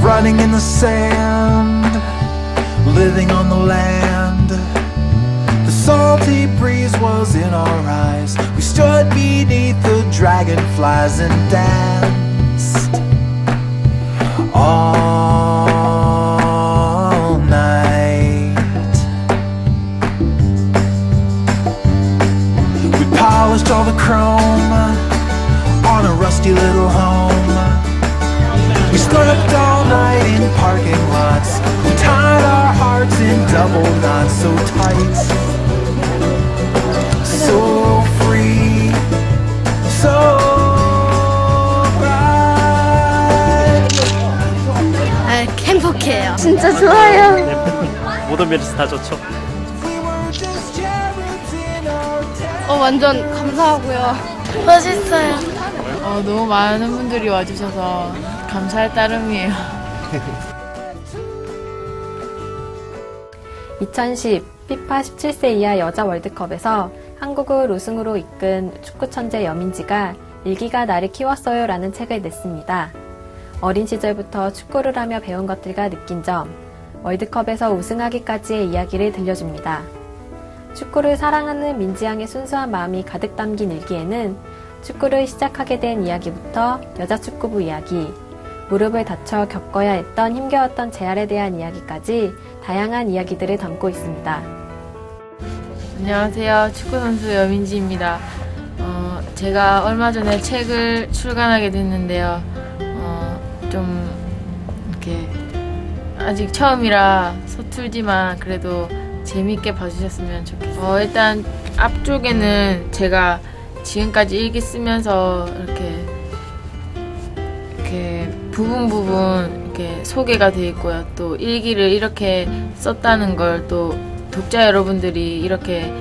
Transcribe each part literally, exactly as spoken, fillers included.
running in the sand, living on the land. The salty breeze was in our eyes. We stood beneath the dragonflies and danced all night. We polished all the chrome on a rusty little home. We slept all night in parking lots. We tied our hearts in double knots, so tight, so free, so bright. 아, 행복해요. 진짜 좋아요. 모든 면에서 다 좋죠. 어, 완전 감사하고요. 멋있어요. 어, 너무 많은 분들이 와주셔서 감사할 따름이에요. 이천십 피파 십칠 세 이하 여자 월드컵에서 한국을 우승으로 이끈 축구 천재 여민지가 일기가 나를 키웠어요 라는 책을 냈습니다. 어린 시절부터 축구를 하며 배운 것들과 느낀 점, 월드컵에서 우승하기까지의 이야기를 들려줍니다. 축구를 사랑하는 민지 양의 순수한 마음이 가득 담긴 일기에는 축구를 시작하게 된 이야기부터 여자 축구부 이야기, 무릎을 다쳐 겪어야 했던 힘겨웠던 재활에 대한 이야기까지 다양한 이야기들을 담고 있습니다. 안녕하세요. 축구선수 여민지입니다. 어, 제가 얼마 전에 책을 출간하게 됐는데요. 어, 좀 이렇게 아직 처음이라 서툴지만 그래도 재미있게 봐주셨으면 좋겠어요. 어, 일단 앞쪽에는 제가 지금까지 일기 쓰면서 이렇게 이렇게 부분 부분 이렇게 소개가 되어 있고요. 또 일기를 이렇게 썼다는 걸 또 독자 여러분들이 이렇게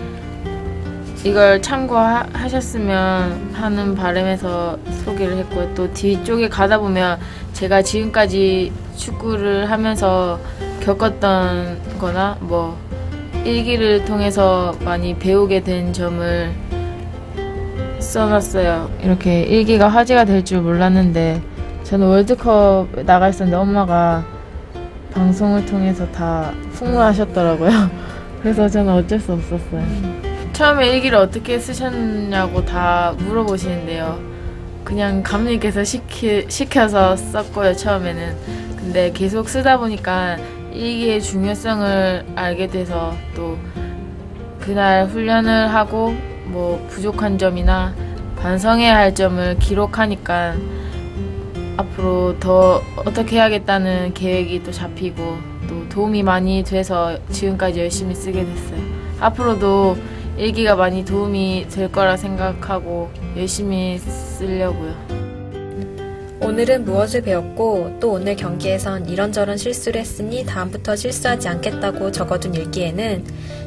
이걸 참고하셨으면 하는 바람에서 소개를 했고요. 또 뒤쪽에 가다 보면 제가 지금까지 축구를 하면서 겪었던 거나 뭐 일기를 통해서 많이 배우게 된 점을 써놨어요. 이렇게 일기가 화제가 될 줄 몰랐는데 저는 월드컵에 나가 있었는데 엄마가 방송을 통해서 다 풍부하셨더라고요. 그래서 저는 어쩔 수 없었어요. 처음에 일기를 어떻게 쓰셨냐고 다 물어보시는데요. 그냥 감독님께서 시키, 시켜서 썼고요, 처음에는. 근데 계속 쓰다 보니까 일기의 중요성을 알게 돼서 또 그날 훈련을 하고 뭐 부족한 점이나 반성해야 할 점을 기록하니까 앞으로 더 어떻게 해야겠다는 계획이 또 잡히고 또 도움이 많이 돼서 지금까지 열심히 쓰게 됐어요. 앞으로도 일기가 많이 도움이 될 거라 생각하고 열심히 쓰려고요. 오늘은 무엇을 배웠고 또 오늘 경기에선 이런저런 실수를 했으니 다음부터 실수하지 않겠다고 적어둔 일기에는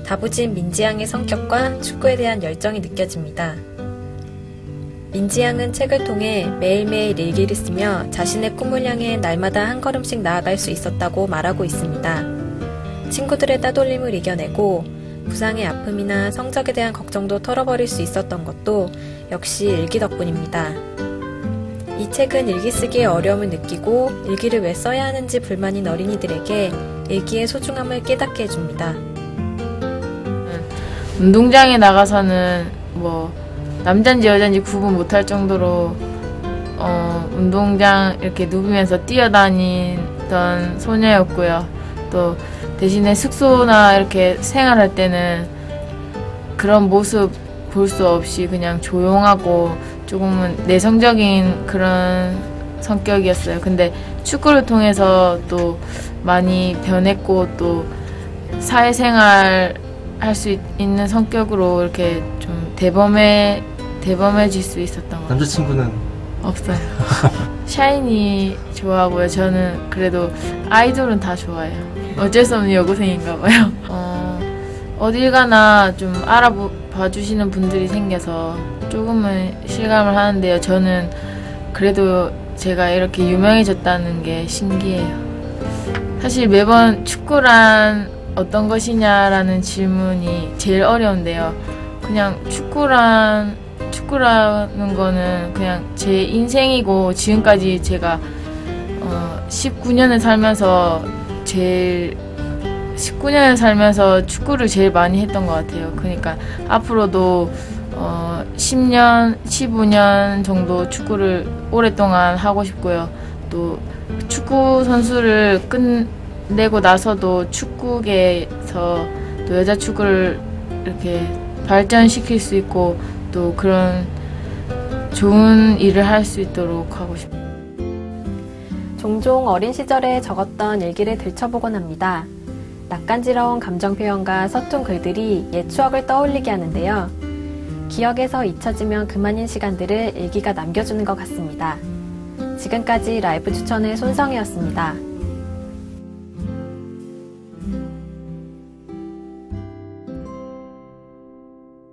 다부진 민지 양의 성격과 축구에 대한 열정이 느껴집니다. 민지 양은 책을 통해 매일매일 일기를 쓰며 자신의 꿈을 향해 날마다 한 걸음씩 나아갈 수 있었다고 말하고 있습니다. 친구들의 따돌림을 이겨내고 부상의 아픔이나 성적에 대한 걱정도 털어버릴 수 있었던 것도 역시 일기 덕분입니다. 이 책은 일기 쓰기에 어려움을 느끼고 일기를 왜 써야 하는지 불만인 어린이들에게 일기의 소중함을 깨닫게 해줍니다. 운동장에 나가서는 뭐 남잔지 여잔지 구분 못할 정도로 어, 운동장 이렇게 누비면서 뛰어다니던 소녀였고요. 또 대신에 숙소나 이렇게 생활할 때는 그런 모습 볼 수 없이 그냥 조용하고 조금은 내성적인 그런 성격이었어요. 근데 축구를 통해서 또 많이 변했고 또 사회생활 할 수 있는 성격으로 이렇게 좀 대범해 대범해질 수 있었던 것 같아요. 남자친구는? 없어요. 샤이니 좋아하고요. 저는 그래도 아이돌은 다 좋아해요. 어쩔 수 없는 여고생인가 봐요. 어, 어딜 가나 좀 알아봐 주시는 분들이 생겨서 조금은 실감을 하는데요. 저는 그래도 제가 이렇게 유명해졌다는 게 신기해요. 사실 매번 축구란 어떤 것이냐라는 질문이 제일 어려운데요. 그냥 축구란, 축구라는 거는 그냥 제 인생이고 지금까지 제가 어, 십구 년을 살면서 제일 십구 년을 살면서 축구를 제일 많이 했던 것 같아요. 그러니까 앞으로도 어, 십 년, 십오 년 정도 축구를 오랫동안 하고 싶고요. 또 축구 선수를 끝내고 나서도 축구계에서 또 여자 축구를 이렇게 발전시킬 수 있고 또 그런 좋은 일을 할 수 있도록 하고 싶어요. 종종 어린 시절에 적었던 일기를 들춰보곤 합니다. 낯간지러운 감정 표현과 서툰 글들이 옛 추억을 떠올리게 하는데요. 기억에서 잊혀지면 그만인 시간들을 일기가 남겨주는 것 같습니다. 지금까지 라이브 추천의 손성이었습니다.